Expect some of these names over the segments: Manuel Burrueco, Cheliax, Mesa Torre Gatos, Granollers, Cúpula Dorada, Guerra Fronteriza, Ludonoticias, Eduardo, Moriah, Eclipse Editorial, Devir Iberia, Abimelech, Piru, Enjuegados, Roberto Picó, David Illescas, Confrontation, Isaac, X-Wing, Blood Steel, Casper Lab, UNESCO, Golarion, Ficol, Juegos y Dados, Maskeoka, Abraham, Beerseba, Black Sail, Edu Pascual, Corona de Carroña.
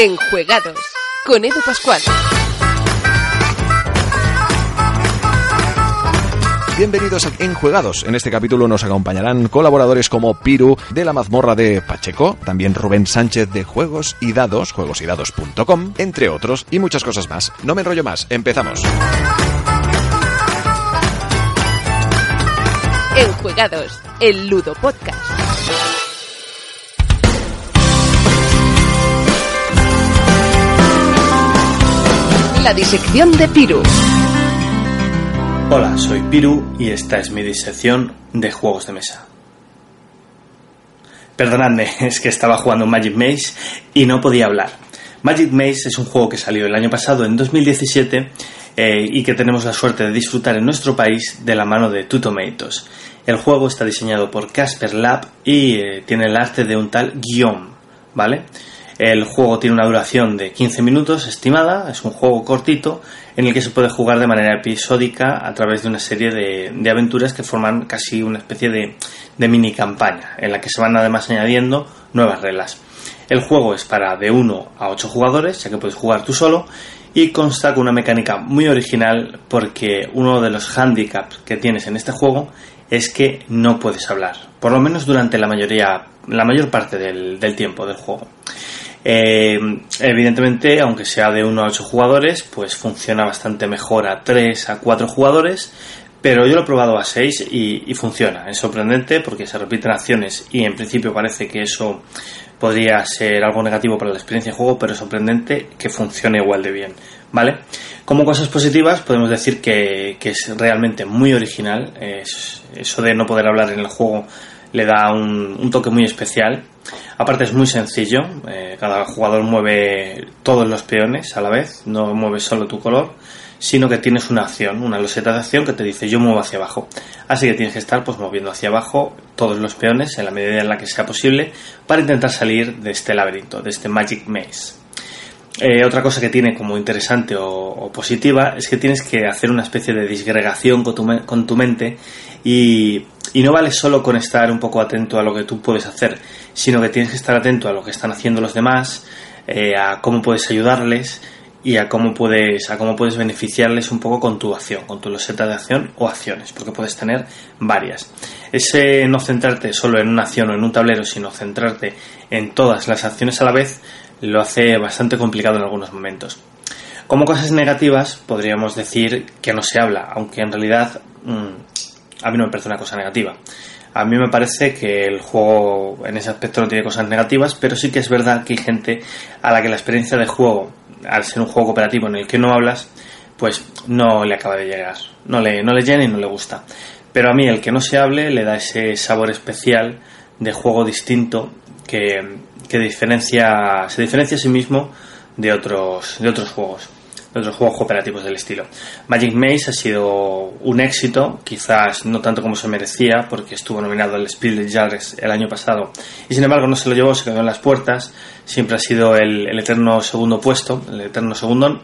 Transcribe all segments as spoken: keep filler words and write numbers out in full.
Enjuegados con Edu Pascual. Bienvenidos a Enjuegados. En este capítulo nos acompañarán colaboradores como Piru de la mazmorra de Pacheco, también Rubén Sánchez de Juegos y Dados, juegos y dados punto com, entre otros, y muchas cosas más. No me enrollo más, empezamos. Enjuegados, el Ludo Podcast. La disección de Piru. Hola, soy Piru y esta es mi disección de juegos de mesa. Perdonadme, es que estaba jugando Magic Maze y no podía hablar. Magic Maze es un juego que salió el año pasado, en dos mil diecisiete, eh, y que tenemos la suerte de disfrutar en nuestro país de la mano de Two Tomatoes. El juego está diseñado por Casper Lab y eh, tiene el arte de un tal Guillaume, ¿vale? El juego tiene una duración de quince minutos estimada, es un juego cortito en el que se puede jugar de manera episódica a través de una serie de, de aventuras que forman casi una especie de, de mini campaña en la que se van además añadiendo nuevas reglas. El juego es para de uno a ocho jugadores, ya que puedes jugar tú solo, y consta con una mecánica muy original porque uno de los handicaps que tienes en este juego es que no puedes hablar, por lo menos durante la mayoría, la mayor parte del, del tiempo del juego. Eh, evidentemente, aunque sea de uno a ocho jugadores, pues funciona bastante mejor a tres a cuatro jugadores, pero yo lo he probado a seis y, y funciona. Es sorprendente porque se repiten acciones y en principio parece que eso podría ser algo negativo para la experiencia de juego, pero es sorprendente que funcione igual de bien, ¿vale? Como cosas positivas podemos decir que, que es realmente muy original. Es, eso de no poder hablar en el juego le da un, un toque muy especial. Aparte es muy sencillo, eh, cada jugador mueve todos los peones a la vez, no mueves solo tu color, sino que tienes una acción, una loseta de acción que te dice yo muevo hacia abajo. Así que tienes que estar pues moviendo hacia abajo todos los peones en la medida en la que sea posible para intentar salir de este laberinto, de este Magic Maze. Eh, otra cosa que tiene como interesante o, o positiva es que tienes que hacer una especie de disgregación con tu, con tu mente y... Y no vale solo con estar un poco atento a lo que tú puedes hacer, sino que tienes que estar atento a lo que están haciendo los demás, eh, a cómo puedes ayudarles y a cómo puedes a cómo puedes beneficiarles un poco con tu acción, con tu loseta de acción o acciones, porque puedes tener varias. Ese no centrarte solo en una acción o en un tablero, sino centrarte en todas las acciones a la vez, lo hace bastante complicado en algunos momentos. Como cosas negativas, podríamos decir que no se habla, aunque en realidad... Mmm, a mí no me parece una cosa negativa. A mí me parece que el juego en ese aspecto no tiene cosas negativas, pero sí que es verdad que hay gente a la que la experiencia de juego, al ser un juego cooperativo en el que no hablas, pues no le acaba de llegar, no le, no le llena y no le gusta. Pero a mí el que no se hable le da ese sabor especial de juego distinto que, que diferencia, se diferencia a sí mismo de otros, de otros juegos. Otros juegos cooperativos del estilo. Magic Maze ha sido un éxito, quizás no tanto como se merecía, porque estuvo nominado al Spiel des Jahres el año pasado y sin embargo no se lo llevó, se quedó en las puertas. Siempre ha sido el, el eterno segundo puesto, el eterno segundón,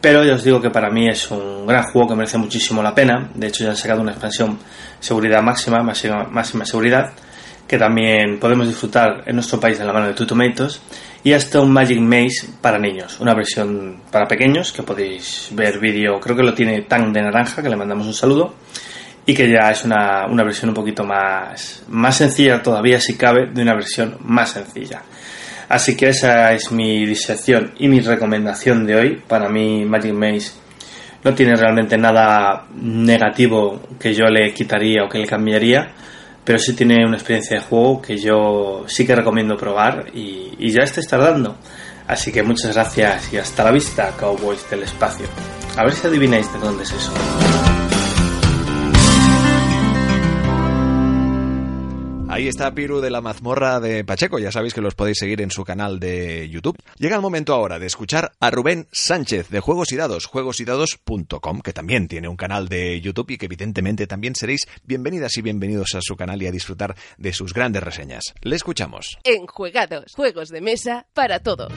pero ya os digo que para mí es un gran juego que merece muchísimo la pena. De hecho ya han sacado una expansión seguridad máxima, máxima, máxima seguridad, que también podemos disfrutar en nuestro país de la mano de Two Tomatoes, y hasta un Magic Maze para niños, una versión para pequeños, que podéis ver vídeo, creo que lo tiene Tan de Naranja, que le mandamos un saludo, y que ya es una, una versión un poquito más, más sencilla todavía, si cabe, de una versión más sencilla. Así que esa es mi disección y mi recomendación de hoy. Para mí Magic Maze no tiene realmente nada negativo que yo le quitaría o que le cambiaría, pero sí tiene una experiencia de juego que yo sí que recomiendo probar y, y ya estáis tardando. Así que muchas gracias y hasta la vista, Cowboys del Espacio. A ver si adivináis de dónde es eso. Ahí está Piru de la mazmorra de Pacheco, ya sabéis que los podéis seguir en su canal de YouTube. Llega el momento ahora de escuchar a Rubén Sánchez de Juegos y Dados, juegos y dados punto com, que también tiene un canal de YouTube y que evidentemente también seréis bienvenidas y bienvenidos a su canal y a disfrutar de sus grandes reseñas. Le escuchamos. Enjuegados, juegos de mesa para todos.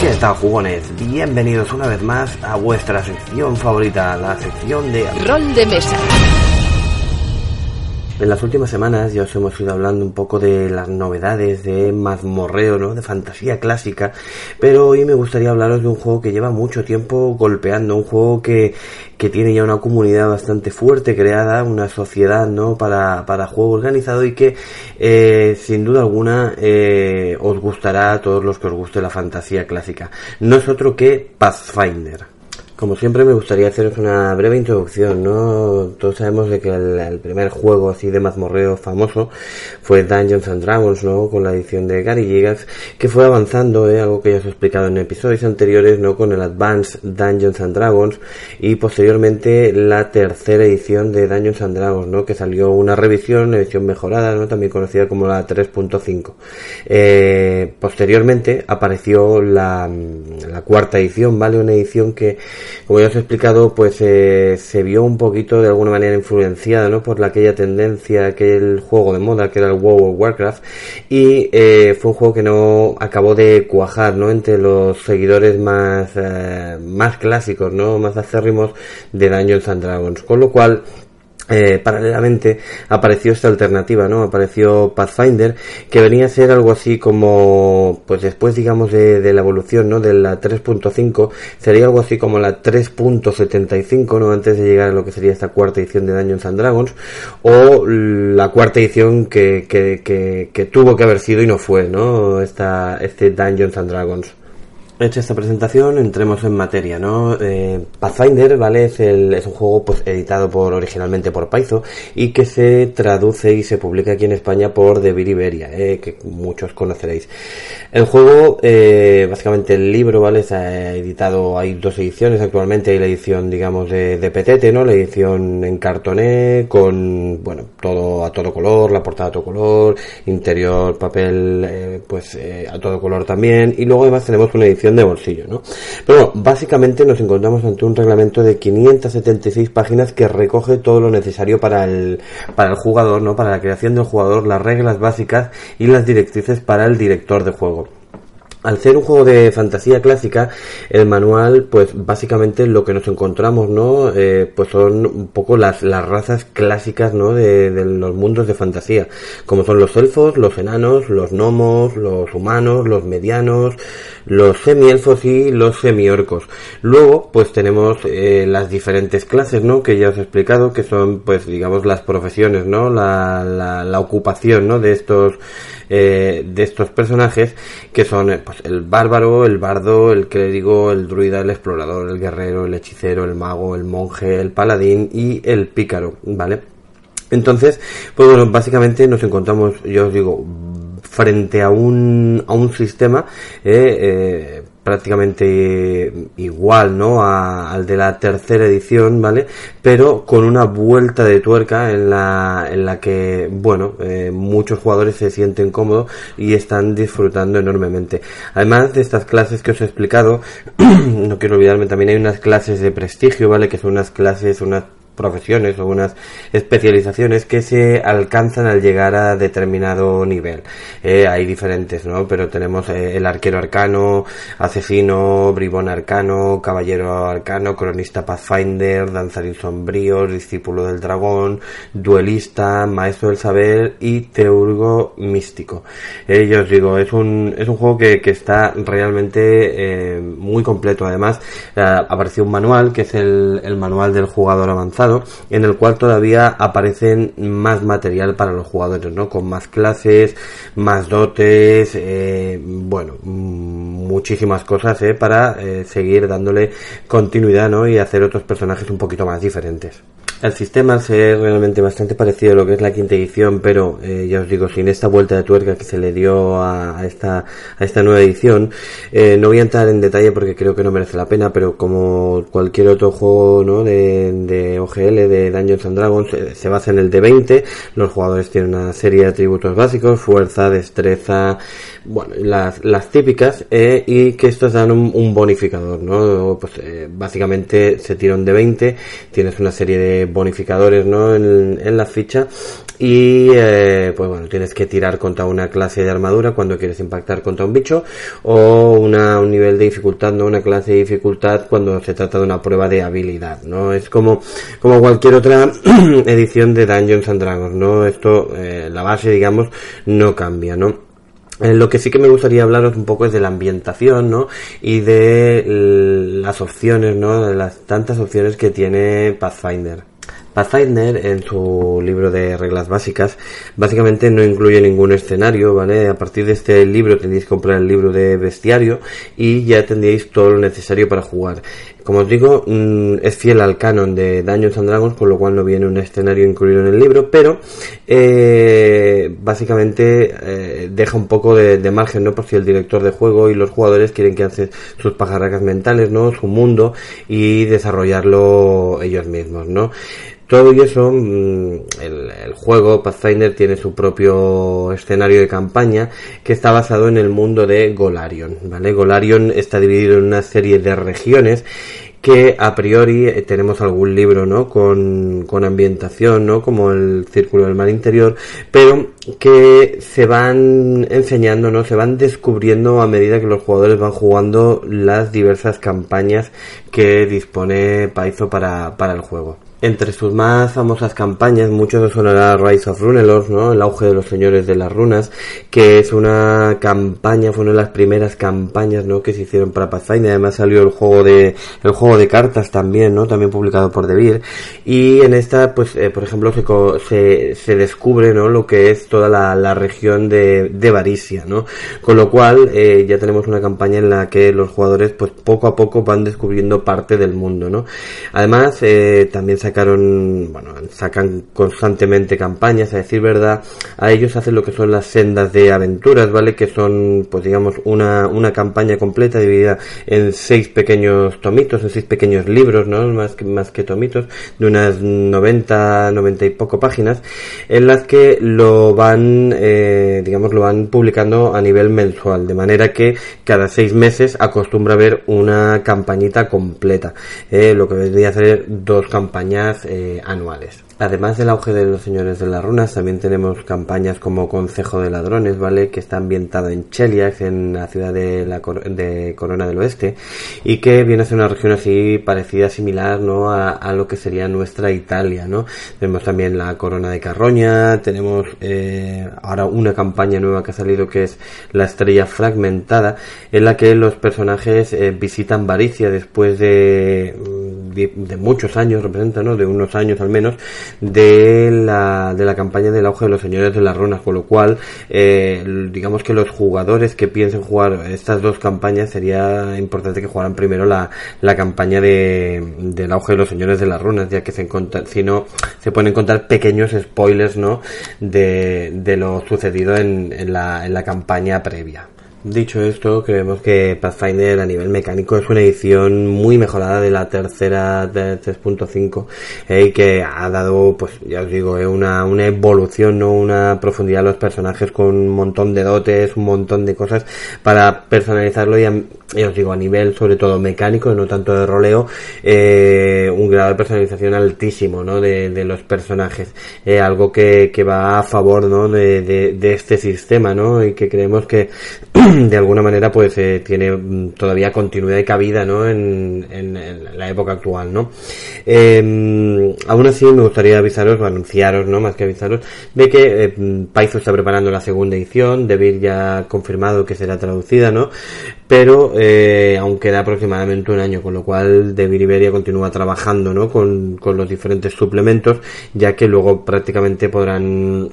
¿Qué tal, jugones? Bienvenidos una vez más a vuestra sección favorita, la sección de... Rol de mesa. En las últimas semanas ya os hemos ido hablando un poco de las novedades de mazmorreo, ¿no? De fantasía clásica, pero hoy me gustaría hablaros de un juego que lleva mucho tiempo golpeando, un juego que, que tiene ya una comunidad bastante fuerte creada, una sociedad, ¿no? Para, para juego organizado y que eh, sin duda alguna eh, os gustará a todos los que os guste la fantasía clásica. No es otro que Pathfinder. Como siempre me gustaría haceros una breve introducción, ¿no? Todos sabemos de que el, el primer juego así de mazmorreo famoso fue Dungeons and Dragons, ¿no? Con la edición de Gary Gygax, que fue avanzando, ¿eh? Algo que ya os he explicado en episodios anteriores, ¿no? Con el Advanced Dungeons and Dragons y posteriormente la tercera edición de Dungeons and Dragons, ¿no? Que salió una revisión, una edición mejorada, ¿no? También conocida como la tres punto cinco. Eh, posteriormente apareció la, la cuarta edición, ¿vale? Una edición que, como ya os he explicado, pues eh, se vio un poquito de alguna manera influenciada, ¿no? Por la, aquella tendencia, aquel juego de moda que era el WoW o Warcraft, y eh, fue un juego que no acabó de cuajar, ¿no? Entre los seguidores más, eh, más clásicos, ¿no? Más acérrimos de Dungeons and Dragons, con lo cual... Eh, paralelamente apareció esta alternativa, ¿no? Apareció Pathfinder, que venía a ser algo así como, pues después, digamos, de, de la evolución, ¿no? De la tres punto cinco, sería algo así como la tres punto setenta y cinco, ¿no? Antes de llegar a lo que sería esta cuarta edición de Dungeons and Dragons, o la cuarta edición que, que, que, que tuvo que haber sido y no fue, ¿no? Esta, este Dungeons and Dragons. Hecha esta presentación, entremos en materia, ¿no? Eh, Pathfinder, ¿vale? Es, el, es un juego pues editado por originalmente por Paizo y que se traduce y se publica aquí en España por Devir Iberia, eh, que muchos conoceréis. El juego, eh, básicamente el libro, ¿vale? Se ha editado, hay dos ediciones actualmente, hay la edición, digamos, de, de Petete, ¿no? La edición en cartoné, con, bueno, todo a todo color, la portada a todo color, interior, papel, eh, pues eh, a todo color también, y luego además tenemos una edición de bolsillo, ¿no? Pero bueno, básicamente nos encontramos ante un reglamento de quinientas setenta y seis páginas que recoge todo lo necesario para el para el jugador, ¿no? Para la creación del jugador, las reglas básicas y las directrices para el director de juego. Al ser un juego de fantasía clásica, el manual, pues básicamente lo que nos encontramos, ¿no? Eh, pues son un poco las, las razas clásicas, ¿no? De, de los mundos de fantasía, como son los elfos, los enanos, los gnomos, los humanos, los medianos, los semielfos y los semiorcos. Luego, pues tenemos eh, las diferentes clases, ¿no? Que ya os he explicado, que son, pues digamos, las profesiones, ¿no? La, la, la ocupación, ¿no? De estos, eh, de estos personajes, que son... Eh, el bárbaro, el bardo, el clérigo, el druida, el explorador, el guerrero, el hechicero, el mago, el monje, el paladín y el pícaro, ¿vale? Entonces, pues bueno, básicamente nos encontramos, yo os digo, frente a un a un sistema eh, eh, prácticamente igual, ¿no? A, al de la tercera edición, ¿vale? Pero con una vuelta de tuerca en la en la que, bueno, eh, muchos jugadores se sienten cómodos y están disfrutando enormemente. Además de estas clases que os he explicado, no quiero olvidarme, también hay unas clases de prestigio, ¿vale? Que son unas clases, unas profesiones o unas especializaciones que se alcanzan al llegar a determinado nivel. Eh, hay diferentes, ¿no? Pero tenemos eh, el arquero arcano, asesino, bribón arcano, caballero arcano, cronista Pathfinder, danzarín sombrío, discípulo del dragón, duelista, maestro del saber y teurgo místico. Eh, yo os digo, es un es un juego que, que está realmente eh, muy completo. Además, eh, apareció un manual que es el, el manual del jugador avanzado, en el cual todavía aparecen más material para los jugadores, ¿no? Con más clases, más dotes, eh, bueno, muchísimas cosas, ¿eh? Para eh, seguir dándole continuidad, ¿no? Y hacer otros personajes un poquito más diferentes. El sistema es realmente bastante parecido a lo que es la quinta edición, pero eh, ya os digo, sin esta vuelta de tuerca que se le dio a, a esta a esta nueva edición. Eh, no voy a entrar en detalle porque creo que no merece la pena, pero como cualquier otro juego, ¿no? de, de O G L, de Dungeons and Dragons, se, se basa en el D veinte. Los jugadores tienen una serie de atributos básicos, fuerza, destreza, bueno, las, las típicas, eh, y que estos dan un, un bonificador, ¿no? Pues eh, básicamente se tira un D veinte, tienes una serie de bonificadores, ¿no? En, en la ficha y eh, pues bueno, tienes que tirar contra una clase de armadura cuando quieres impactar contra un bicho, o una, un nivel de dificultad, ¿no? Una clase de dificultad cuando se trata de una prueba de habilidad, ¿no? Es como como cualquier otra edición de Dungeons and Dragons, ¿no? Esto, eh, la base, digamos, no cambia, ¿no? Eh, lo que sí que me gustaría hablaros un poco es de la ambientación, ¿no? Y de las opciones, ¿no? De las tantas opciones que tiene Pathfinder. Pathfinder, en su libro de reglas básicas, básicamente no incluye ningún escenario, ¿vale? A partir de este libro tendréis que comprar el libro de bestiario y ya tendréis todo lo necesario para jugar. Como os digo, es fiel al canon de Dungeons and Dragons, con lo cual no viene un escenario incluido en el libro, pero eh, básicamente eh, deja un poco de, de margen, ¿no? Por si el director de juego y los jugadores quieren que hacen sus pajarracas mentales, ¿no? Su mundo y desarrollarlo ellos mismos, ¿no? Todo y eso, el, el juego Pathfinder tiene su propio escenario de campaña que está basado en el mundo de Golarion, ¿vale? Golarion está dividido en una serie de regiones que a priori tenemos algún libro, ¿no? Con, con ambientación, ¿no? Como el Círculo del Mar Interior, pero que se van enseñando, ¿no? Se van descubriendo a medida que los jugadores van jugando las diversas campañas que dispone Paizo para, para el juego. Entre sus más famosas campañas, muchos os sonará Rise of Runelords, ¿no? El auge de los señores de las runas, que es una campaña, fue una de las primeras campañas, ¿no? Que se hicieron para Pathfinder. Además salió el juego de, el juego de cartas también, ¿no? También publicado por Devir. Y en esta, pues, eh, por ejemplo, se, se, se descubre, ¿no? Lo que es toda la, la región de, de Varicia, ¿no? Con lo cual, eh, ya tenemos una campaña en la que los jugadores, pues, poco a poco van descubriendo parte del mundo, ¿no? Además, eh, también se sacaron, bueno, sacan constantemente campañas, a decir verdad, a ellos hacen lo que son las sendas de aventuras, ¿vale? Que son, pues digamos, una, una campaña completa dividida en seis pequeños tomitos, en seis pequeños libros, ¿no? Más que, más que tomitos, de unas noventa, noventa y poco páginas, en las que lo van, eh, digamos, lo van publicando a nivel mensual, de manera que cada seis meses acostumbra haber una campañita completa, eh, lo que vendría a ser dos campañas Eh, anuales. Además del auge de los señores de las runas, también tenemos campañas como Consejo de Ladrones, ¿vale? Que está ambientada en Cheliax, en la ciudad de, la Cor- de Corona del Oeste, y que viene a ser una región así parecida, similar, ¿no? A, a lo que sería nuestra Italia, ¿no? Tenemos también la Corona de Carroña, tenemos eh, ahora una campaña nueva que ha salido que es La Estrella Fragmentada, en la que los personajes eh, visitan Varicia después de, de, de muchos años, representa, ¿no? De unos años al menos, de la de la campaña del auge de los señores de las runas, con lo cual eh, digamos que los jugadores que piensen jugar estas dos campañas sería importante que jugaran primero la, la campaña de del auge de los señores de las runas, ya que se encontra, si no se pueden encontrar pequeños spoilers, ¿no? de, de lo sucedido en, en la en la campaña previa. Dicho esto, creemos que Pathfinder a nivel mecánico es una edición muy mejorada de la tercera de tres punto cinco eh, y que ha dado, pues ya os digo, eh, una, una evolución, ¿no? Una profundidad a los personajes con un montón de dotes, un montón de cosas para personalizarlo y, a, ya os digo, a nivel sobre todo mecánico, no tanto de roleo, eh, un grado de personalización altísimo, ¿no? De, de los personajes, eh, algo que, que va a favor, ¿no? De, de, de este sistema, ¿no? Y que creemos que de alguna manera pues eh, tiene todavía continuidad y cabida, ¿no? En, en, en la época actual, ¿no? Eh, aún así me gustaría avisaros o anunciaros, ¿no? Más que avisaros de que eh, Paizo está preparando la segunda edición, Devir ya ha confirmado que será traducida, ¿no? Pero eh, aún queda aproximadamente un año, con lo cual Devir Iberia continúa trabajando, ¿no? Con, con los diferentes suplementos, ya que luego prácticamente podrán...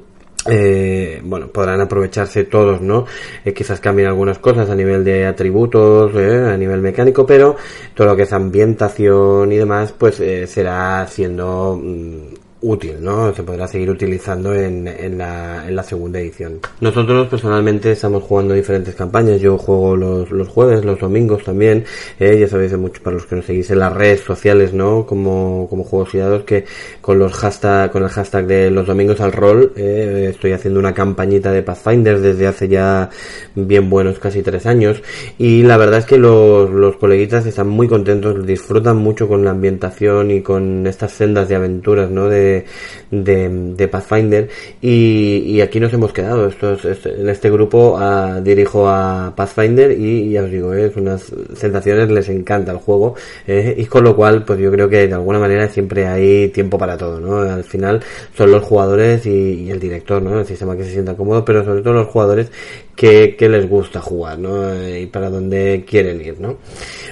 Eh, bueno, podrán aprovecharse todos, ¿no? Eh, quizás cambien algunas cosas a nivel de atributos, eh, a nivel mecánico, pero todo lo que es ambientación y demás, pues eh, será siendo mm, útil, ¿no? Se podrá seguir utilizando en, en la, en la segunda edición. Nosotros personalmente estamos jugando diferentes campañas. Yo juego los, los jueves, los domingos también. Eh, ya sabéis, de mucho para los que nos seguís en las redes sociales, ¿no? Como, como Juegos y Dados, que con los hashtag, con el hashtag de los domingos al rol, eh, estoy haciendo una campañita de Pathfinder desde hace ya bien buenos casi tres años. Y la verdad es que los, los coleguitas están muy contentos, disfrutan mucho con la ambientación y con estas sendas de aventuras, ¿no? De, de, de, de Pathfinder, y, y aquí nos hemos quedado. Esto es, es, en este grupo a, dirijo a Pathfinder y ya os digo, ¿eh? Es unas sensaciones, les encanta el juego, ¿eh? Y con lo cual pues yo creo que de alguna manera siempre hay tiempo para todo, ¿no? Al final son los jugadores y, y el director, ¿no? El sistema que se sienta cómodo, pero sobre todo los jugadores que, que les gusta jugar, ¿no? Y para donde quieren ir, ¿no?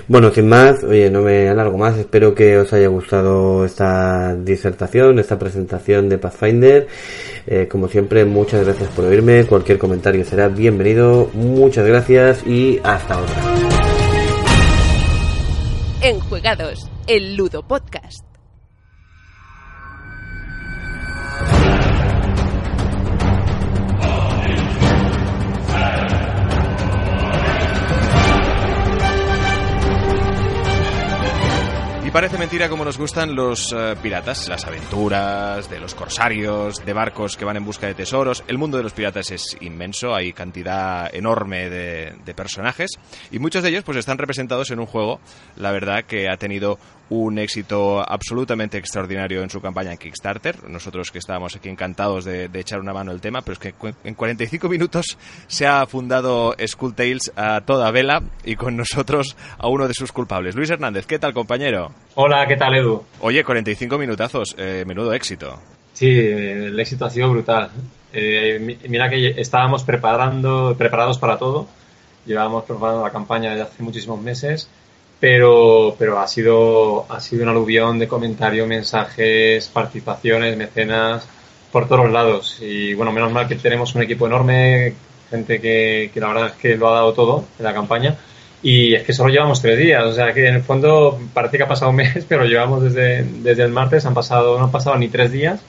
Bueno, sin más, oye, no me alargo más, espero que os haya gustado esta disertación, esta presentación de Pathfinder. Eh, como siempre, muchas gracias por oírme, cualquier comentario será bienvenido, muchas gracias y hasta otra. Enjuegados, el Ludo Podcast. Y parece mentira como nos gustan los eh, piratas, las aventuras de los corsarios, de barcos que van en busca de tesoros. El mundo de los piratas es inmenso, hay cantidad enorme de, de personajes y muchos de ellos pues están representados en un juego, la verdad, que ha tenido un éxito absolutamente extraordinario en su campaña en Kickstarter. Nosotros que estábamos aquí encantados de, de echar una mano al tema, pero es que en cuarenta y cinco minutos se ha fundado Skull Tales a toda vela y con nosotros a uno de sus culpables. Luis Hernández, ¿qué tal, compañero? Hola, ¿qué tal, Edu? Oye, cuarenta y cinco minutazos, eh, menudo éxito. Sí, el éxito ha sido brutal. Eh, mira que estábamos preparando, preparados para todo, llevábamos preparando la campaña desde hace muchísimos meses. Pero, pero ha sido, ha sido un aluvión de comentarios, mensajes, participaciones, mecenas, por todos lados. Y bueno, menos mal que tenemos un equipo enorme, gente que, que la verdad es que lo ha dado todo en la campaña. Y es que solo llevamos tres días, o sea que en el fondo parece que ha pasado un mes, pero llevamos desde, desde el martes, han pasado, no han pasado ni tres días.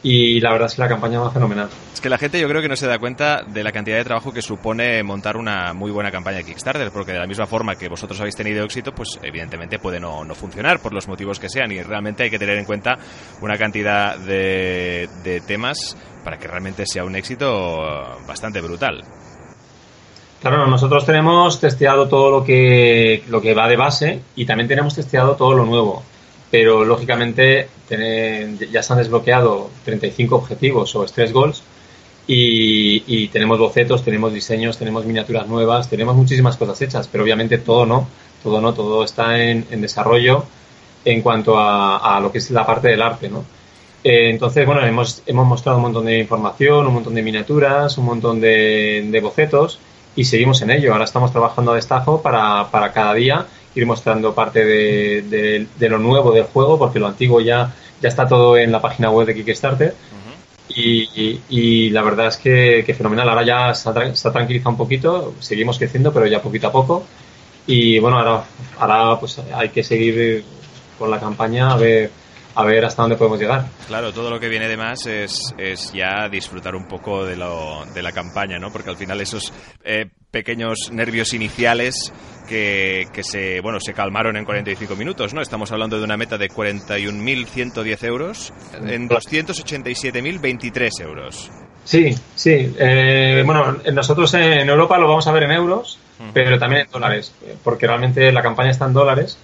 Y la verdad es que la campaña va fenomenal. Es que la gente, yo creo que no se da cuenta de la cantidad de trabajo que supone montar una muy buena campaña de Kickstarter, porque de la misma forma que vosotros habéis tenido éxito, pues evidentemente puede no, no funcionar por los motivos que sean, y realmente hay que tener en cuenta una cantidad de, de temas para que realmente sea un éxito bastante brutal. Claro, nosotros tenemos testeado todo lo que, lo que va de base, y también tenemos testeado todo lo nuevo. Pero lógicamente tienen, ya se han desbloqueado treinta y cinco objetivos o stretch goals y, y tenemos bocetos, tenemos diseños, tenemos miniaturas nuevas, tenemos muchísimas cosas hechas, pero obviamente todo no, todo no, todo está en, en desarrollo en cuanto a, a lo que es la parte del arte, ¿no? Eh, entonces, bueno, hemos, hemos mostrado un montón de información, un montón de miniaturas, un montón de, de bocetos y seguimos en ello. Ahora estamos trabajando a destajo para, para cada día ir mostrando parte de, de, de lo nuevo del juego, porque lo antiguo ya, ya está todo en la página web de Kickstarter. Uh-huh. y, y, y la verdad es que, que fenomenal. Ahora ya se ha, se ha tranquilizado un poquito, seguimos creciendo, pero ya poquito a poco. Y bueno, ahora, ahora pues hay que seguir con la campaña a ver, a ver hasta dónde podemos llegar. Claro, todo lo que viene de más es, es ya disfrutar un poco de, lo, de la campaña, ¿no? Porque al final esos eh, pequeños nervios iniciales que, que se bueno se calmaron en cuarenta y cinco minutos, ¿no? Estamos hablando de una meta de cuarenta y un mil ciento diez euros en doscientos ochenta y siete mil veintitrés euros. Sí, sí. Eh, bueno, nosotros en Europa lo vamos a ver en euros, uh-huh, pero también en dólares, porque realmente la campaña está en dólares.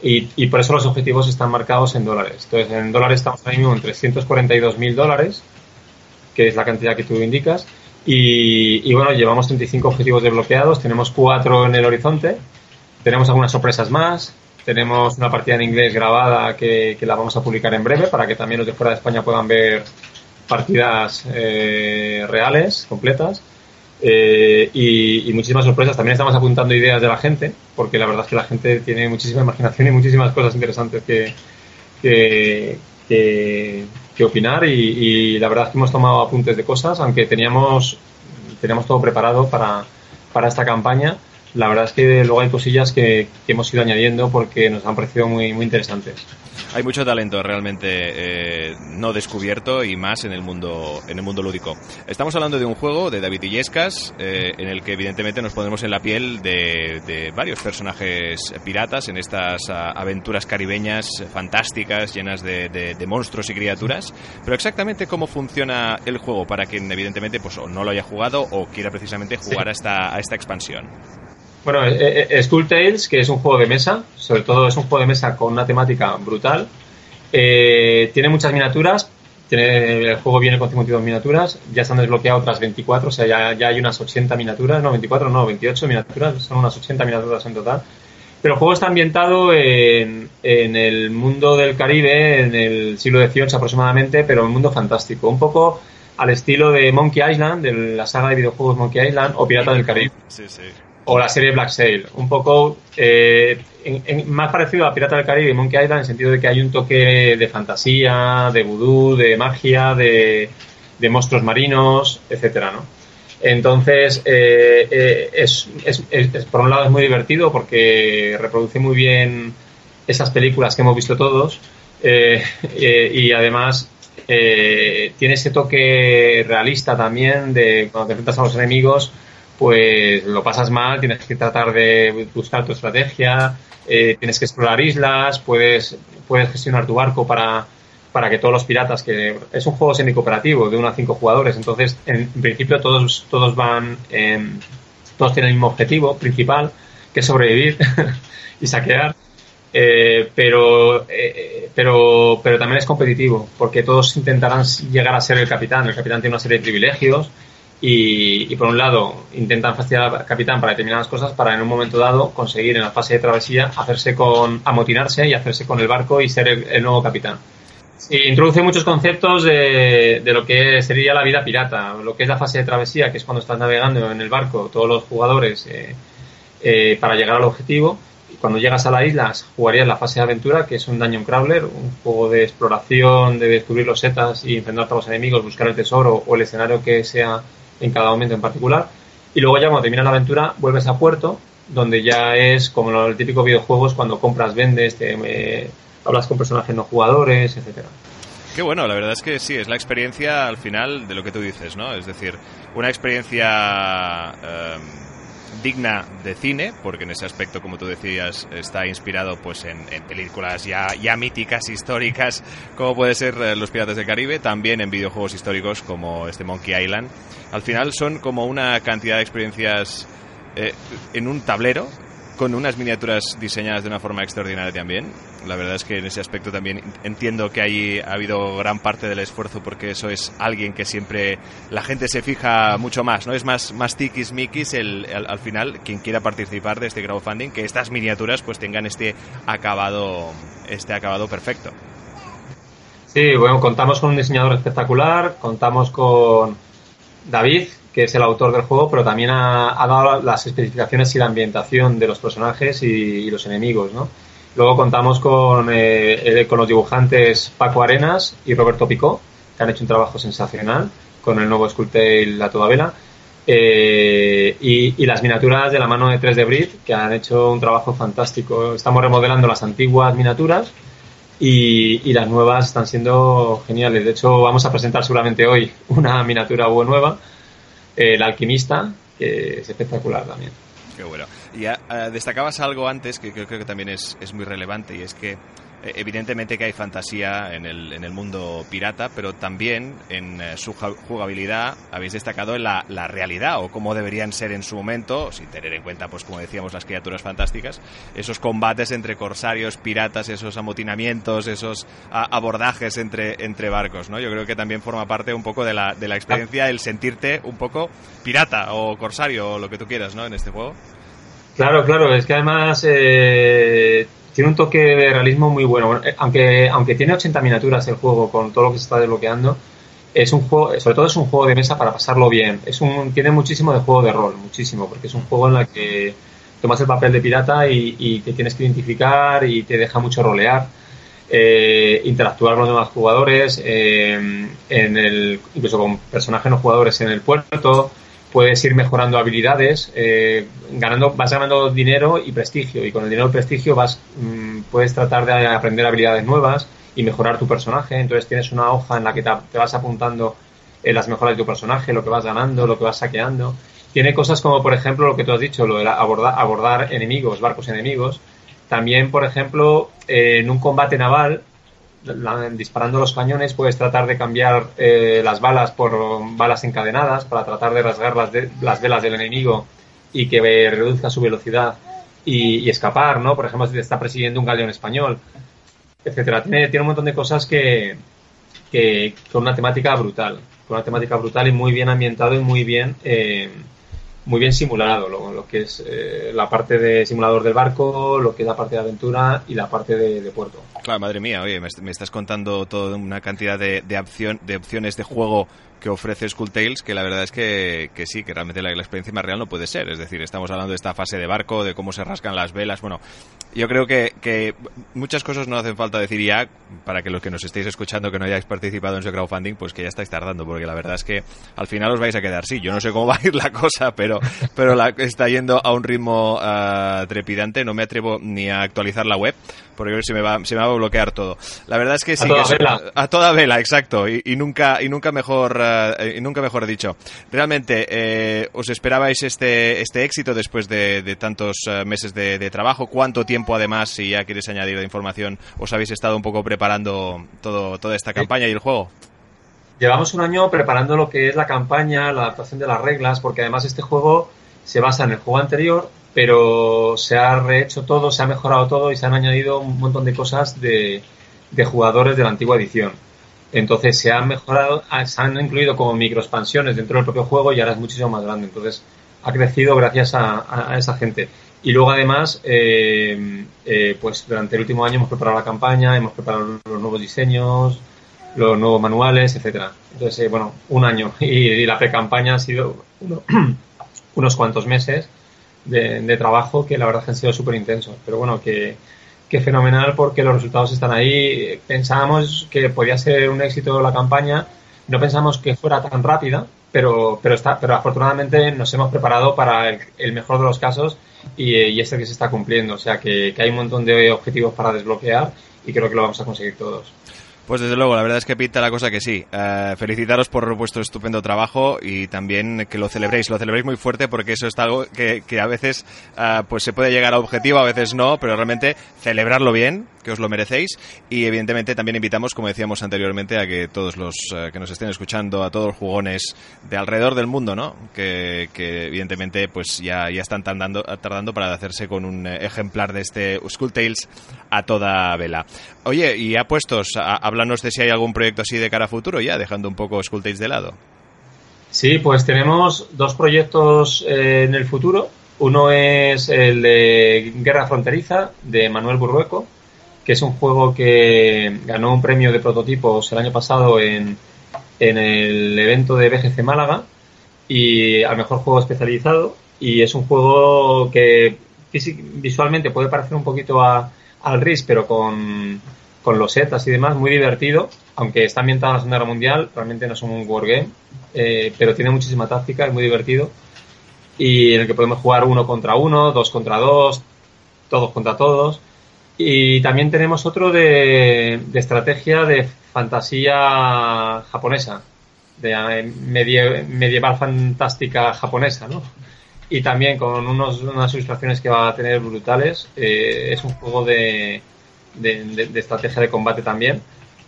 Y, y por eso los objetivos están marcados en dólares. Entonces, en dólares estamos ahora mismo en trescientos cuarenta y dos mil dólares, que es la cantidad que tú indicas. Y, y bueno, llevamos treinta y cinco objetivos desbloqueados, tenemos cuatro en el horizonte, tenemos algunas sorpresas más, tenemos una partida en inglés grabada que, que la vamos a publicar en breve para que también los de fuera de España puedan ver partidas eh, reales, completas. Eh, y, y muchísimas sorpresas. También estamos apuntando ideas de la gente, porque la verdad es que la gente tiene muchísima imaginación y muchísimas cosas interesantes que que, que, que opinar, y, y la verdad es que hemos tomado apuntes de cosas, aunque teníamos teníamos todo preparado para, para esta campaña. La verdad es que luego hay cosillas que, que hemos ido añadiendo porque nos han parecido muy, muy interesantes. Hay mucho talento realmente eh, no descubierto, y más en el mundo en el mundo lúdico. Estamos hablando de un juego de David Illescas, eh, en el que evidentemente nos ponemos en la piel de, de varios personajes piratas en estas a, aventuras caribeñas fantásticas, llenas de, de, de monstruos y criaturas. Pero exactamente cómo funciona el juego para quien evidentemente pues o no lo haya jugado o quiera precisamente jugar sí. a, esta, a esta expansión. Bueno, Skull Tales, que es un juego de mesa, sobre todo es un juego de mesa con una temática brutal, Eh, tiene muchas miniaturas. Tiene, el juego viene con cincuenta y dos miniaturas. Ya se han desbloqueado otras veinticuatro. O sea, ya, ya hay unas ochenta miniaturas. No, veinticuatro, no, veintiocho miniaturas. Son unas ochenta miniaturas en total. Pero el juego está ambientado en, en el mundo del Caribe, en el siglo dieciocho aproximadamente, pero un mundo fantástico. Un poco al estilo de Monkey Island, de la saga de videojuegos Monkey Island, o Pirata del Caribe. Sí, sí. O la serie Black Sail. Un poco eh, en, en, más parecido a Pirata del Caribe y Monkey Island, en el sentido de que hay un toque de fantasía, de vudú, de magia, de, de monstruos marinos, etcétera, ¿no? Entonces, eh, eh, es, es, es, por un lado es muy divertido porque reproduce muy bien esas películas que hemos visto todos eh, eh, y además eh, tiene ese toque realista también de cuando te enfrentas a los enemigos, pues lo pasas mal, tienes que tratar de buscar tu estrategia, eh, tienes que explorar islas, puedes, puedes gestionar tu barco para... para que todos los piratas, que es un juego semi-cooperativo de uno a cinco jugadores, entonces en principio todos todos van eh, todos tienen el mismo objetivo principal, que es sobrevivir y saquear, eh, pero eh, pero pero también es competitivo, porque todos intentarán llegar a ser el capitán. El capitán tiene una serie de privilegios y, y por un lado intentan fastidiar al capitán para determinadas cosas, para en un momento dado conseguir en la fase de travesía hacerse con amotinarse y hacerse con el barco y ser el, el nuevo capitán. Introduce muchos conceptos de, de lo que sería la vida pirata, lo que es la fase de travesía, que es cuando estás navegando en el barco todos los jugadores eh, eh, para llegar al objetivo. Cuando llegas a la isla jugarías la fase de aventura, que es un dungeon crawler, un juego de exploración, de descubrir los setas y enfrentarte a los enemigos, buscar el tesoro o el escenario que sea en cada momento en particular. Y luego ya cuando terminas la aventura vuelves a puerto, donde ya es como los típicos videojuegos, cuando compras, vendes, te... Eh, hablas con personajes no jugadores, etcétera. Qué bueno, la verdad es que sí, es la experiencia al final de lo que tú dices, ¿no? Es decir, una experiencia eh, digna de cine, porque en ese aspecto, como tú decías, está inspirado pues en, en películas ya, ya míticas, históricas, como puede ser eh, Los Piratas del Caribe, también en videojuegos históricos como este Monkey Island. Al final son como una cantidad de experiencias eh, en un tablero, con unas miniaturas diseñadas de una forma extraordinaria también. La verdad es que en ese aspecto también entiendo que ahí ha habido gran parte del esfuerzo, porque eso es alguien que siempre la gente se fija mucho más, ¿no? Es más, más tiquismiquis el, el, al final quien quiera participar de este crowdfunding, que estas miniaturas pues tengan este acabado, este acabado perfecto. Sí, bueno, contamos con un diseñador espectacular, contamos con David, que es el autor del juego, pero también ha, ha dado las especificaciones y la ambientación de los personajes y, y los enemigos, ¿no? Luego contamos con, eh, con los dibujantes Paco Arenas y Roberto Picó, que han hecho un trabajo sensacional con el nuevo Skull Tales a toda vela. Eh, y, y las miniaturas de la mano de tres D Brit, que han hecho un trabajo fantástico. Estamos remodelando las antiguas miniaturas y, y las nuevas están siendo geniales. De hecho, vamos a presentar seguramente hoy una miniatura nueva, eh, La Alquimista, que es espectacular también. Qué bueno. Ya uh, destacabas algo antes que creo, creo que también es, es muy relevante, y es que evidentemente que hay fantasía en el, en el mundo pirata, pero también en uh, su jugabilidad habéis destacado la, la realidad, o cómo deberían ser en su momento, sin tener en cuenta, pues como decíamos, las criaturas fantásticas, esos combates entre corsarios, piratas, esos amotinamientos, esos a, abordajes entre, entre barcos, ¿no? Yo creo que también forma parte un poco de la, de la experiencia el sentirte un poco pirata o corsario o lo que tú quieras, ¿no?, en este juego. Claro, claro, es que además... Eh... Tiene un toque de realismo muy bueno. Aunque aunque tiene ochenta miniaturas el juego, con todo lo que se está desbloqueando, es un juego, sobre todo es un juego de mesa para pasarlo bien. Es un tiene muchísimo de juego de rol, muchísimo, porque es un juego en el que tomas el papel de pirata y, y te tienes que identificar y te deja mucho rolear, eh, interactuar con los demás jugadores, eh, en el incluso con personajes no jugadores en el puerto. Puedes ir mejorando habilidades, eh, ganando, vas ganando dinero y prestigio, y con el dinero y prestigio vas, mmm, puedes tratar de aprender habilidades nuevas y mejorar tu personaje. Entonces tienes una hoja en la que te, te vas apuntando eh, las mejoras de tu personaje, lo que vas ganando, lo que vas saqueando. Tiene cosas como, por ejemplo, lo que tú has dicho, lo de la, abordar, abordar enemigos, barcos enemigos. También, por ejemplo, eh, en un combate naval, la, disparando los cañones, puedes tratar de cambiar eh, las balas por balas encadenadas para tratar de rasgar las, de, las velas del enemigo y que eh, reduzca su velocidad y, y escapar, ¿no? Por ejemplo, si te está persiguiendo un galeón español, etcétera. Tiene, tiene un montón de cosas que, que con una temática brutal, con una temática brutal y muy bien ambientado y muy bien eh, muy bien simulado, lo, lo que es eh, la parte de simulador del barco, lo que es la parte de aventura y la parte de, de puerto. Claro, madre mía, oye, me, me estás contando toda una cantidad de, de, opción, de opciones de juego que ofrece Skull Tales, que la verdad es que, que sí, que realmente la, la experiencia más real no puede ser. Es decir, estamos hablando de esta fase de barco, de cómo se rascan las velas. Bueno, yo creo que, que muchas cosas no hacen falta decir ya, para que los que nos estéis escuchando que no hayáis participado en ese crowdfunding, pues que ya estáis tardando, porque la verdad es que al final os vais a quedar. Sí, yo no sé cómo va a ir la cosa, pero, pero la, está yendo a un ritmo uh, trepidante. No me atrevo ni a actualizar la web, porque se me va, se me va a bloquear todo. La verdad es que sí, a toda vela. A toda vela, exacto. Y, y nunca, y nunca mejor... Uh, Y nunca mejor dicho. Realmente, eh, ¿os esperabais este este éxito después de, de tantos meses de, de trabajo? ¿Cuánto tiempo, además, si ya quieres añadir de información, os habéis estado un poco preparando todo toda esta campaña y el juego? Llevamos un año preparando lo que es la campaña, la adaptación de las reglas, porque además este juego se basa en el juego anterior, pero se ha rehecho todo, se ha mejorado todo y se han añadido un montón de cosas de, de jugadores de la antigua edición. Entonces se han mejorado, se han incluido como microexpansiones dentro del propio juego y ahora es muchísimo más grande. Entonces ha crecido gracias a, a esa gente. Y luego además, eh, eh, pues durante el último año hemos preparado la campaña, hemos preparado los nuevos diseños, los nuevos manuales, etcétera. Entonces, eh, bueno, un año. Y, y la pre-campaña ha sido uno, unos cuantos meses de, de trabajo que la verdad han sido súper intensos. Pero bueno, que... que fenomenal porque los resultados están ahí. Pensábamos que podía ser un éxito la campaña, no pensamos que fuera tan rápida, pero pero está pero afortunadamente nos hemos preparado para el, el mejor de los casos y, y este que se está cumpliendo. O sea que, que hay un montón de objetivos para desbloquear y creo que lo vamos a conseguir todos. Pues desde luego, la verdad es que pinta la cosa que sí. Eh, felicitaros por vuestro estupendo trabajo y también que lo celebréis, lo celebréis muy fuerte porque eso es algo que, que a veces eh, pues se puede llegar a objetivo, a veces no, pero realmente celebrarlo bien, que os lo merecéis. Y evidentemente también invitamos, como decíamos anteriormente, a que todos los eh, que nos estén escuchando, a todos los jugones de alrededor del mundo, ¿no? Que, que evidentemente pues ya, ya están tardando, tardando para hacerse con un ejemplar de este Skull Tales a toda vela. Oye, y a puestos, a, a háblanos de si hay algún proyecto así de cara a futuro, ya dejando un poco Skull Tales de lado. Sí, pues tenemos dos proyectos eh, en el futuro. Uno es el de Guerra Fronteriza, de Manuel Burrueco, que es un juego que ganó un premio de prototipos el año pasado en, en el evento de B G C Málaga, y al mejor juego especializado. Y es un juego que visualmente puede parecer un poquito a, al R I S, pero con... con los setas y demás, muy divertido, aunque está ambientado en la Segunda Guerra Mundial, realmente no es un wargame, eh, pero tiene muchísima táctica, es muy divertido, y en el que podemos jugar uno contra uno, dos contra dos, todos contra todos, y también tenemos otro de, de estrategia de fantasía japonesa, de medie, medieval fantástica japonesa, ¿no? Y también con unos, unas ilustraciones que va a tener brutales. Eh, es un juego de De, de, de estrategia de combate también,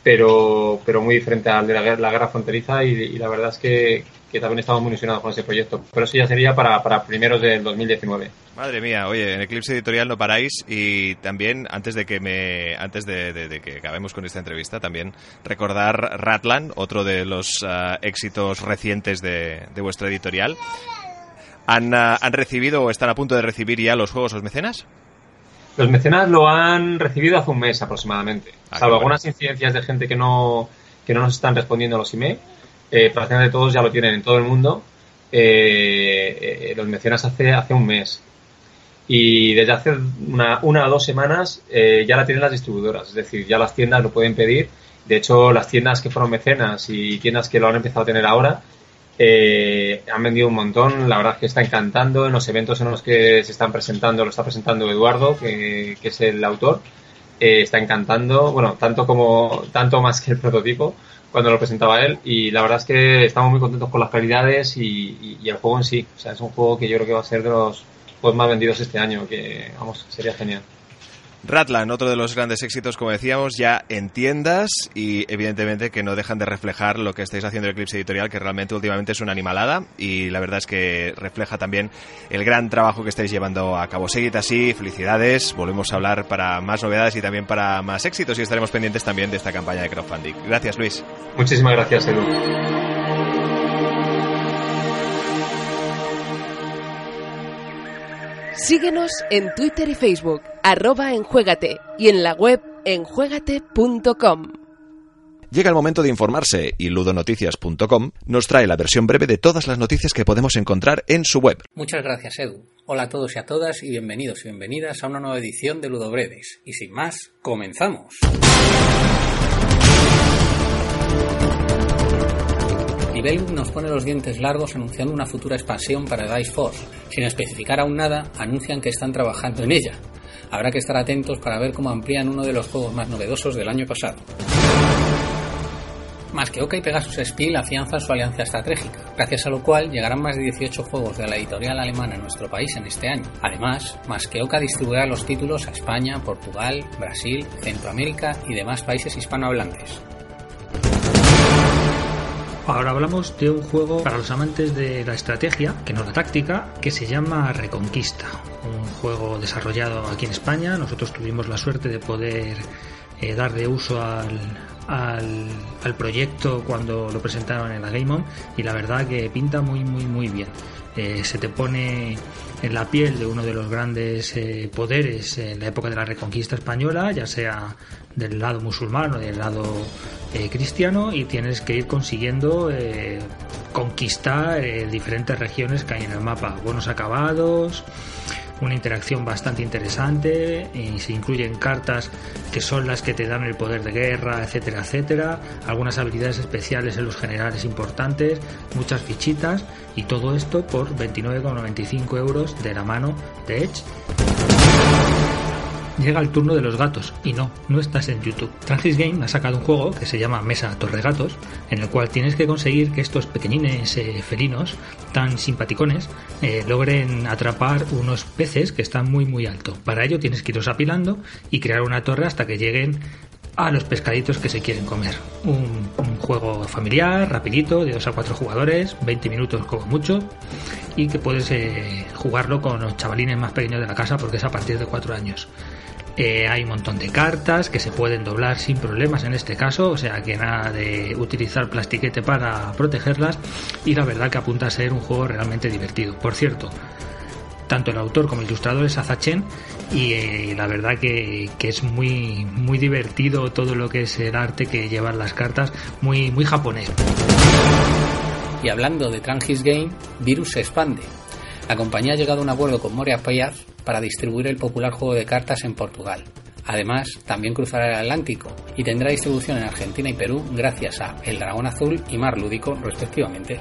pero pero muy diferente al de la, la guerra fronteriza, y, y la verdad es que, que también estamos muy ilusionados con ese proyecto, pero eso ya sería para, para primeros del dos mil diecinueve. Madre mía, oye, en Eclipse Editorial no paráis, y también antes de que me antes de, de, de que acabemos con esta entrevista, también recordar Ratlan, otro de los uh, éxitos recientes de, de vuestra editorial. ¿Han, uh, ¿Han recibido o están a punto de recibir ya los juegos los mecenas? Los mecenas lo han recibido hace un mes aproximadamente, ah, salvo algunas bueno. incidencias de gente que no que no nos están respondiendo a los email. Eh, prácticamente todos ya lo tienen en todo el mundo. Eh, eh, los mecenas hace hace un mes, y desde hace una, una o dos semanas eh, ya la tienen las distribuidoras, es decir, ya las tiendas lo pueden pedir. De hecho, las tiendas que fueron mecenas y tiendas que lo han empezado a tener ahora eh, han vendido un montón. La verdad es que está encantando. En los eventos en los que se están presentando, lo está presentando Eduardo, que, que es el autor, eh, está encantando, bueno, tanto como tanto más que el prototipo cuando lo presentaba él, y la verdad es que estamos muy contentos con las calidades y, y, y el juego en sí. O sea, es un juego que yo creo que va a ser de los juegos más vendidos este año, que vamos, sería genial. Ratlan, otro de los grandes éxitos, como decíamos, ya en tiendas, y evidentemente que no dejan de reflejar lo que estáis haciendo en Eclipse Editorial, que realmente últimamente es una animalada, y la verdad es que refleja también el gran trabajo que estáis llevando a cabo. Seguid así, felicidades, volvemos a hablar para más novedades y también para más éxitos, y estaremos pendientes también de esta campaña de crowdfunding. Gracias, Luis. Muchísimas gracias, Edu. Síguenos en Twitter y Facebook, arroba Enjuégate, y en la web enjuégate punto com. Llega el momento de informarse, y ludonoticias punto com nos trae la versión breve de todas las noticias que podemos encontrar en su web. Muchas gracias, Edu. Hola a todos y a todas, y bienvenidos y bienvenidas a una nueva edición de Ludo Breves. Y sin más, comenzamos. Valve nos pone los dientes largos anunciando una futura expansión para Dice Force. Sin especificar aún nada, anuncian que están trabajando en ella. Habrá que estar atentos para ver cómo amplían uno de los juegos más novedosos del año pasado. Maskeoka y Pegasus Spiel afianzan su alianza estratégica, gracias a lo cual llegarán más de dieciocho juegos de la editorial alemana a nuestro país en este año. Además, Maskeoka distribuirá los títulos a España, Portugal, Brasil, Centroamérica y demás países hispanohablantes. Ahora hablamos de un juego para los amantes de la estrategia, que no la táctica, que se llama Reconquista, un juego desarrollado aquí en España. Nosotros tuvimos la suerte de poder eh, darle uso al, al, al proyecto cuando lo presentaron en la Game On, y la verdad que pinta muy muy muy bien. Eh, se te pone en la piel de uno de los grandes eh, poderes en la época de la Reconquista española, ya sea del lado musulmán o del lado eh, cristiano, y tienes que ir consiguiendo eh, conquistar eh, diferentes regiones que hay en el mapa. Buenos acabados, una interacción bastante interesante, y se incluyen cartas que son las que te dan el poder de guerra, etcétera, etcétera, algunas habilidades especiales en los generales importantes, muchas fichitas, y todo esto por veintinueve con noventa y cinco euros de la mano de Edge. Llega el turno de los gatos, y no, no estás en YouTube. Transgis Game ha sacado un juego que se llama Mesa Torre Gatos, en el cual tienes que conseguir que estos pequeñines eh, felinos tan simpaticones eh, logren atrapar unos peces que están muy muy alto. Para ello tienes que irlos apilando y crear una torre hasta que lleguen a los pescaditos que se quieren comer. Un, un juego familiar, rapidito, de dos a cuatro jugadores, veinte minutos como mucho, y que puedes eh, jugarlo con los chavalines más pequeños de la casa, porque es a partir de cuatro años. Eh, hay un montón de cartas que se pueden doblar sin problemas en este caso, o sea que nada de utilizar plastiquete para protegerlas, y la verdad que apunta a ser un juego realmente divertido. Por cierto, tanto el autor como el ilustrador es Azachen, y eh, la verdad que, que es muy, muy divertido todo lo que es el arte que llevan las cartas, muy, muy japonés. Y hablando de Transgis Game, Virus se expande. La compañía ha llegado a un acuerdo con Moria Payaz para distribuir el popular juego de cartas en Portugal. Además, también cruzará el Atlántico y tendrá distribución en Argentina y Perú gracias a El Dragón Azul y Mar Lúdico, respectivamente.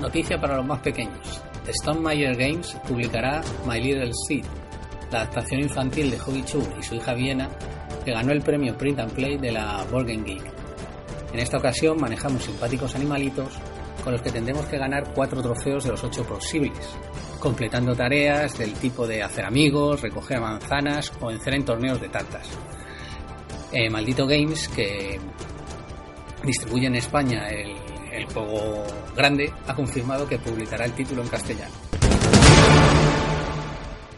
Noticia para los más pequeños. Stone Meyer Games publicará My Little Seed, la adaptación infantil de Huggy Chu y su hija Viena, que ganó el premio Print and Play de la Board Game Geek. En esta ocasión manejamos simpáticos animalitos con los que tendremos que ganar cuatro trofeos de los ocho posibles, completando tareas del tipo de hacer amigos, recoger manzanas o vencer en torneos de tartas. Eh, Maldito Games, que distribuye en España el, el juego grande, ha confirmado que publicará el título en castellano.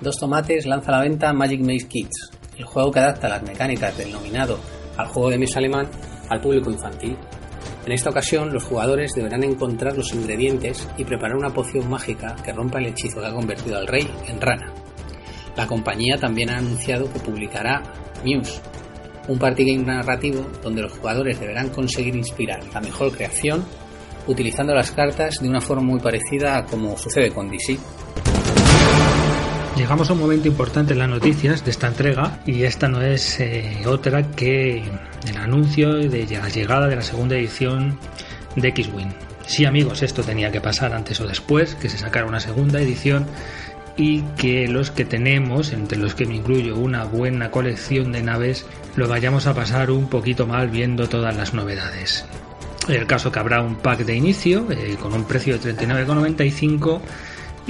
Dos Tomates lanza a la venta Magic Maze Kids, el juego que adapta las mecánicas del nominado al juego de mesa alemán al público infantil. En esta ocasión, los jugadores deberán encontrar los ingredientes y preparar una poción mágica que rompa el hechizo que ha convertido al rey en rana. La compañía también ha anunciado que publicará Muse, un party game narrativo donde los jugadores deberán conseguir inspirar la mejor creación utilizando las cartas de una forma muy parecida a como sucede con D C. Llegamos a un momento importante en las noticias de esta entrega, y esta no es eh, otra que el anuncio de la llegada de la segunda edición de X-Wing. Sí, amigos, esto tenía que pasar antes o después, que se sacara una segunda edición, y que los que tenemos, entre los que me incluyo, una buena colección de naves, lo vayamos a pasar un poquito mal viendo todas las novedades. El caso que habrá un pack de inicio eh, con un precio de treinta y nueve con noventa y cinco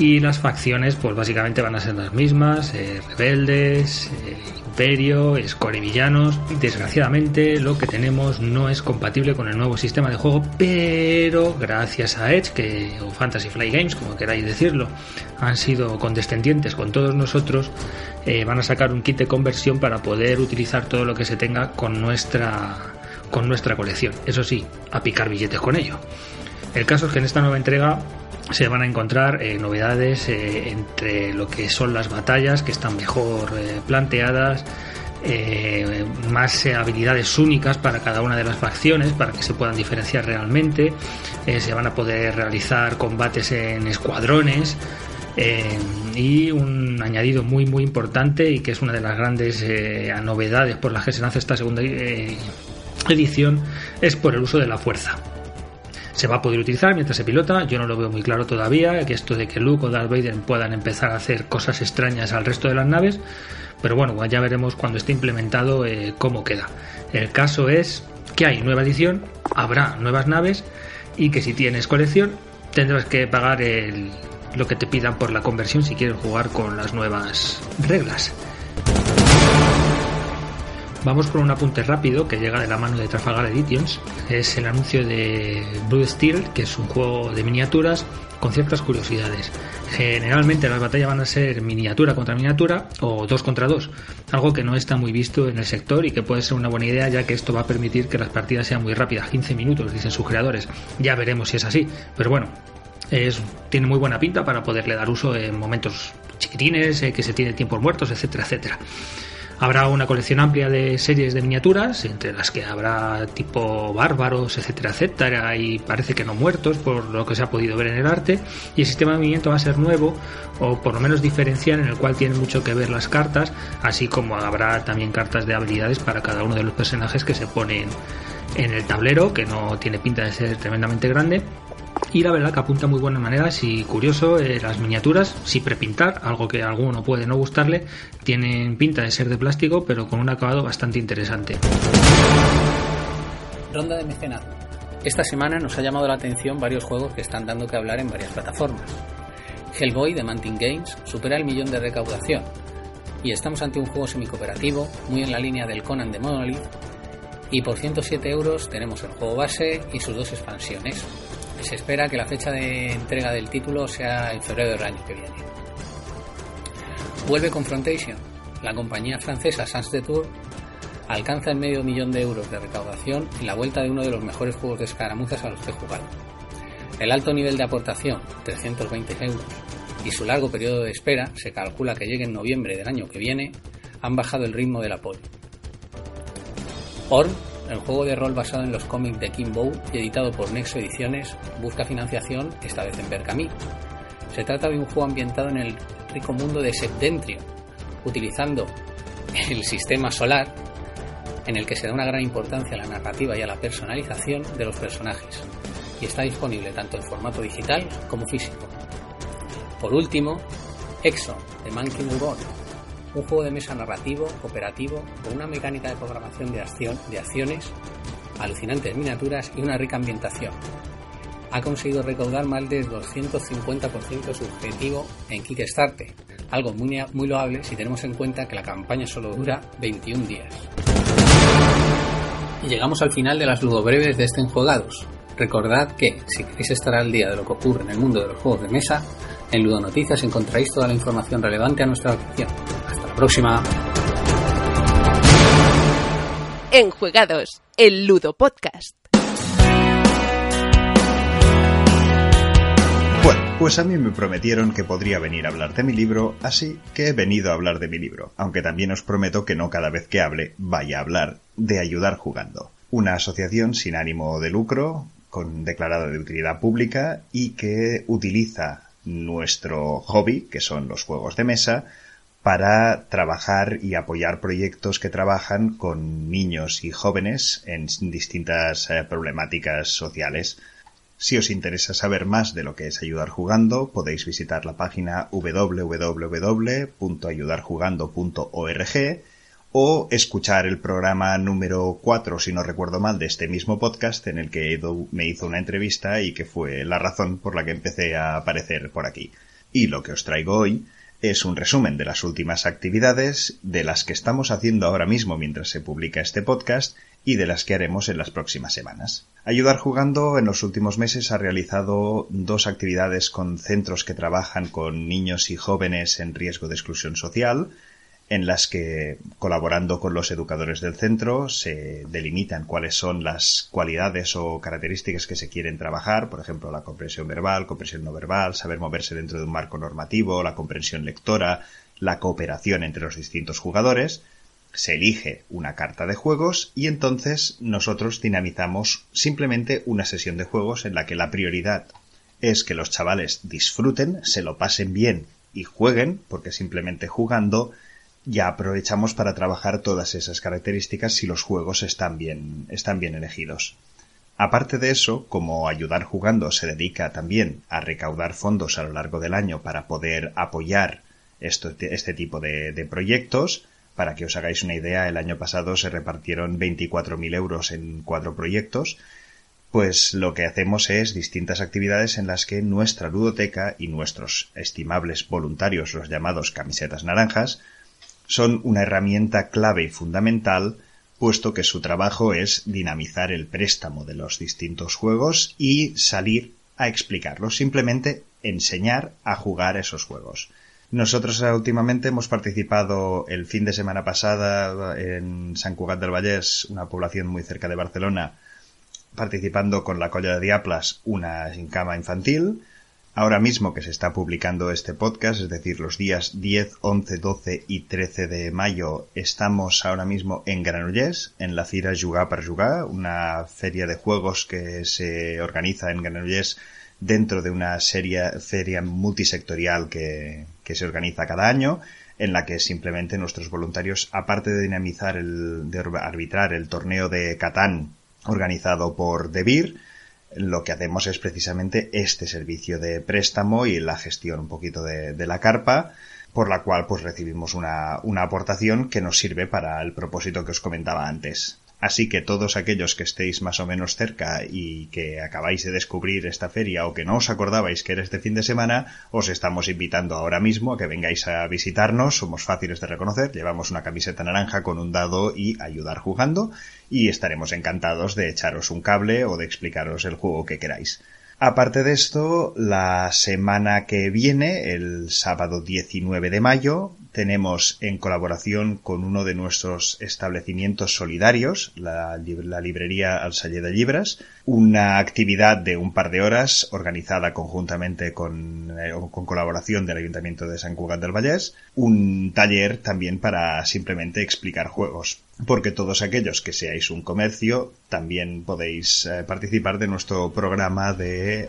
y las facciones pues básicamente van a ser las mismas, eh, rebeldes, eh, imperio, score y villanos. Desgraciadamente lo que tenemos no es compatible con el nuevo sistema de juego, pero gracias a Edge que, o Fantasy Flight Games, como queráis decirlo, han sido condescendientes con todos nosotros, eh, van a sacar un kit de conversión para poder utilizar todo lo que se tenga con nuestra, con nuestra colección, eso sí, a picar billetes con ello. El caso es que en esta nueva entrega se van a encontrar eh, novedades eh, entre lo que son las batallas, que están mejor eh, planteadas, eh, más eh, habilidades únicas para cada una de las facciones para que se puedan diferenciar realmente, eh, se van a poder realizar combates en escuadrones, eh, y un añadido muy muy importante y que es una de las grandes eh, novedades por las que se lanza esta segunda eh, edición es por el uso de la fuerza. Se va a poder utilizar mientras se pilota. Yo no lo veo muy claro todavía, que esto de que Luke o Darth Vader puedan empezar a hacer cosas extrañas al resto de las naves, pero bueno, ya veremos cuando esté implementado eh, cómo queda. El caso es que hay nueva edición, habrá nuevas naves y que si tienes colección tendrás que pagar el, lo que te pidan por la conversión si quieres jugar con las nuevas reglas. Vamos por un apunte rápido que llega de la mano de Trafalgar Editions. Es el anuncio de Blood Steel, que es un juego de miniaturas con ciertas curiosidades. Generalmente las batallas van a ser miniatura contra miniatura o dos contra dos, algo que no está muy visto en el sector y que puede ser una buena idea, ya que esto va a permitir que las partidas sean muy rápidas, quince minutos, dicen sus creadores. Ya veremos si es así, pero bueno, es, tiene muy buena pinta para poderle dar uso en momentos chiquitines, eh, que se tiene tiempos muertos, etcétera, etcétera. Habrá una colección amplia de series de miniaturas, entre las que habrá tipo bárbaros, etcétera, etcétera, y parece que no muertos, por lo que se ha podido ver en el arte, y el sistema de movimiento va a ser nuevo, o por lo menos diferencial, en el cual tienen mucho que ver las cartas, así como habrá también cartas de habilidades para cada uno de los personajes que se ponen en el tablero, que no tiene pinta de ser tremendamente grande. Y la verdad que apunta muy buenas maneras y curioso, eh, las miniaturas, sin prepintar, algo que a alguno puede no gustarle, tienen pinta de ser de plástico, pero con un acabado bastante interesante. Ronda de mecenazgo. Esta semana nos ha llamado la atención varios juegos que están dando que hablar en varias plataformas. Hellboy de Mantin Games supera el millón de recaudación, y estamos ante un juego semicooperativo, muy en la línea del Conan de Monolith, y por ciento siete euros tenemos el juego base y sus dos expansiones. Se espera que la fecha de entrega del título sea en febrero del año que viene. Vuelve Confrontation. La compañía francesa Sans de Tour alcanza el medio millón de euros de recaudación en la vuelta de uno de los mejores juegos de escaramuzas a los que he jugado. El alto nivel de aportación, trescientos veinte euros, y su largo periodo de espera, se calcula que llegue en noviembre del año que viene, han bajado el ritmo del apoyo. Orb, el juego de rol basado en los cómics de Kim Bow y editado por Nexo Ediciones, busca financiación, esta vez en Berkami. Se trata de un juego ambientado en el rico mundo de Septentrio, utilizando el sistema solar, en el que se da una gran importancia a la narrativa y a la personalización de los personajes, y está disponible tanto en formato digital como físico. Por último, Exo, de Monkey Island. Un juego de mesa narrativo, cooperativo, con una mecánica de programación de, acción, de acciones, alucinantes miniaturas y una rica ambientación. Ha conseguido recaudar más del doscientos cincuenta por ciento de su objetivo en Kickstarter, algo muy, muy loable si tenemos en cuenta que la campaña solo dura veintiún días. Y llegamos al final de las ludobreves de este Enjuegados. Recordad que, si queréis estar al día de lo que ocurre en el mundo de los juegos de mesa, en Ludonoticias encontráis toda la información relevante a nuestra afición. Hasta la próxima. Enjuegados, el Ludo Podcast. Bueno, pues a mí me prometieron que podría venir a hablar de mi libro, así que he venido a hablar de mi libro, aunque también os prometo que no cada vez que hable vaya a hablar de Ayudar Jugando, una asociación sin ánimo de lucro, con declarada de utilidad pública y que utiliza nuestro hobby, que son los juegos de mesa, para trabajar y apoyar proyectos que trabajan con niños y jóvenes en distintas problemáticas sociales. Si os interesa saber más de lo que es Ayudar Jugando, podéis visitar la página doble u doble u doble u punto ayudar jugando punto org o escuchar el programa número cuatro, si no recuerdo mal, de este mismo podcast, en el que Edu me hizo una entrevista y que fue la razón por la que empecé a aparecer por aquí. y lo que os traigo hoy es un resumen de las últimas actividades, de las que estamos haciendo ahora mismo mientras se publica este podcast y de las que haremos en las próximas semanas. Ayudar Jugando en los últimos meses ha realizado dos actividades con centros que trabajan con niños y jóvenes en riesgo de exclusión social, en las que, colaborando con los educadores del centro, se delimitan cuáles son las cualidades o características que se quieren trabajar, por ejemplo, la comprensión verbal, comprensión no verbal, saber moverse dentro de un marco normativo, la comprensión lectora, la cooperación entre los distintos jugadores. Se elige una carta de juegos y entonces nosotros dinamizamos simplemente una sesión de juegos en la que la prioridad es que los chavales disfruten, se lo pasen bien y jueguen, porque simplemente jugando ya aprovechamos para trabajar todas esas características si los juegos están bien, están bien elegidos. Aparte de eso, como Ayudar Jugando se dedica también a recaudar fondos a lo largo del año para poder apoyar esto, este tipo de, de proyectos. Para que os hagáis una idea, el año pasado se repartieron veinticuatro mil euros en cuatro proyectos, pues lo que hacemos es distintas actividades en las que nuestra ludoteca y nuestros estimables voluntarios, los llamados camisetas naranjas, son una herramienta clave y fundamental, puesto que su trabajo es dinamizar el préstamo de los distintos juegos y salir a explicarlos, simplemente enseñar a jugar esos juegos. Nosotros últimamente hemos participado el fin de semana pasada en Sant Cugat del Vallès, una población muy cerca de Barcelona, participando con la Colla de Diables, una gincama infantil. Ahora mismo que se está publicando este podcast, es decir, los días diez, once, doce y trece de mayo, estamos ahora mismo en Granollers, en la Fira Jugar per Jugar, una feria de juegos que se organiza en Granollers dentro de una seria, feria multisectorial que, que se organiza cada año, en la que simplemente nuestros voluntarios, aparte de dinamizar, el, de arbitrar el torneo de Catán organizado por Devir, lo que hacemos es precisamente este servicio de préstamo y la gestión un poquito de, de la carpa, por la cual pues recibimos una, una aportación que nos sirve para el propósito que os comentaba antes. Así que todos aquellos que estéis más o menos cerca y que acabáis de descubrir esta feria o que no os acordabais que era este fin de semana, os estamos invitando ahora mismo a que vengáis a visitarnos. Somos fáciles de reconocer, llevamos una camiseta naranja con un dado y Ayudar Jugando, y estaremos encantados de echaros un cable o de explicaros el juego que queráis. Aparte de esto, la semana que viene, el sábado diecinueve de mayo, tenemos en colaboración con uno de nuestros establecimientos solidarios, la, la librería Al Celler de Llibres, una actividad de un par de horas organizada conjuntamente con, eh, con colaboración del Ayuntamiento de Sant Cugat del Vallès, un taller también para simplemente explicar juegos, porque todos aquellos que seáis un comercio también podéis eh, participar de nuestro programa de eh,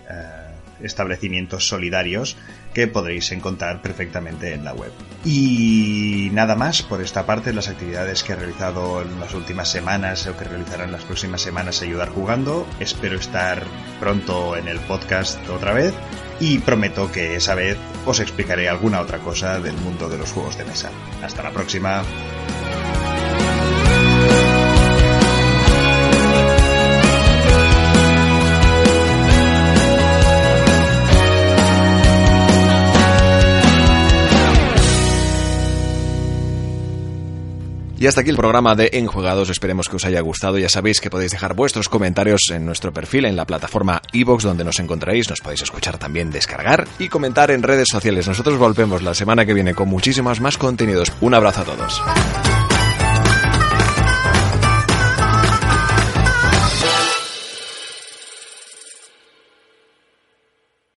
establecimientos solidarios que podréis encontrar perfectamente en la web. Y nada más por esta parte. Las actividades que he realizado en las últimas semanas o que realizarán en las próximas semanas Ayudar Jugando. Espero estar pronto en el podcast otra vez y prometo que esa vez os explicaré alguna otra cosa del mundo de los juegos de mesa. Hasta la próxima. Y hasta aquí el programa de Enjuegados. Esperemos que os haya gustado. Ya sabéis que podéis dejar vuestros comentarios en nuestro perfil, en la plataforma iVoox, donde nos encontraréis. Nos podéis escuchar también, descargar y comentar en redes sociales. Nosotros volvemos la semana que viene con muchísimos más contenidos. Un abrazo a todos.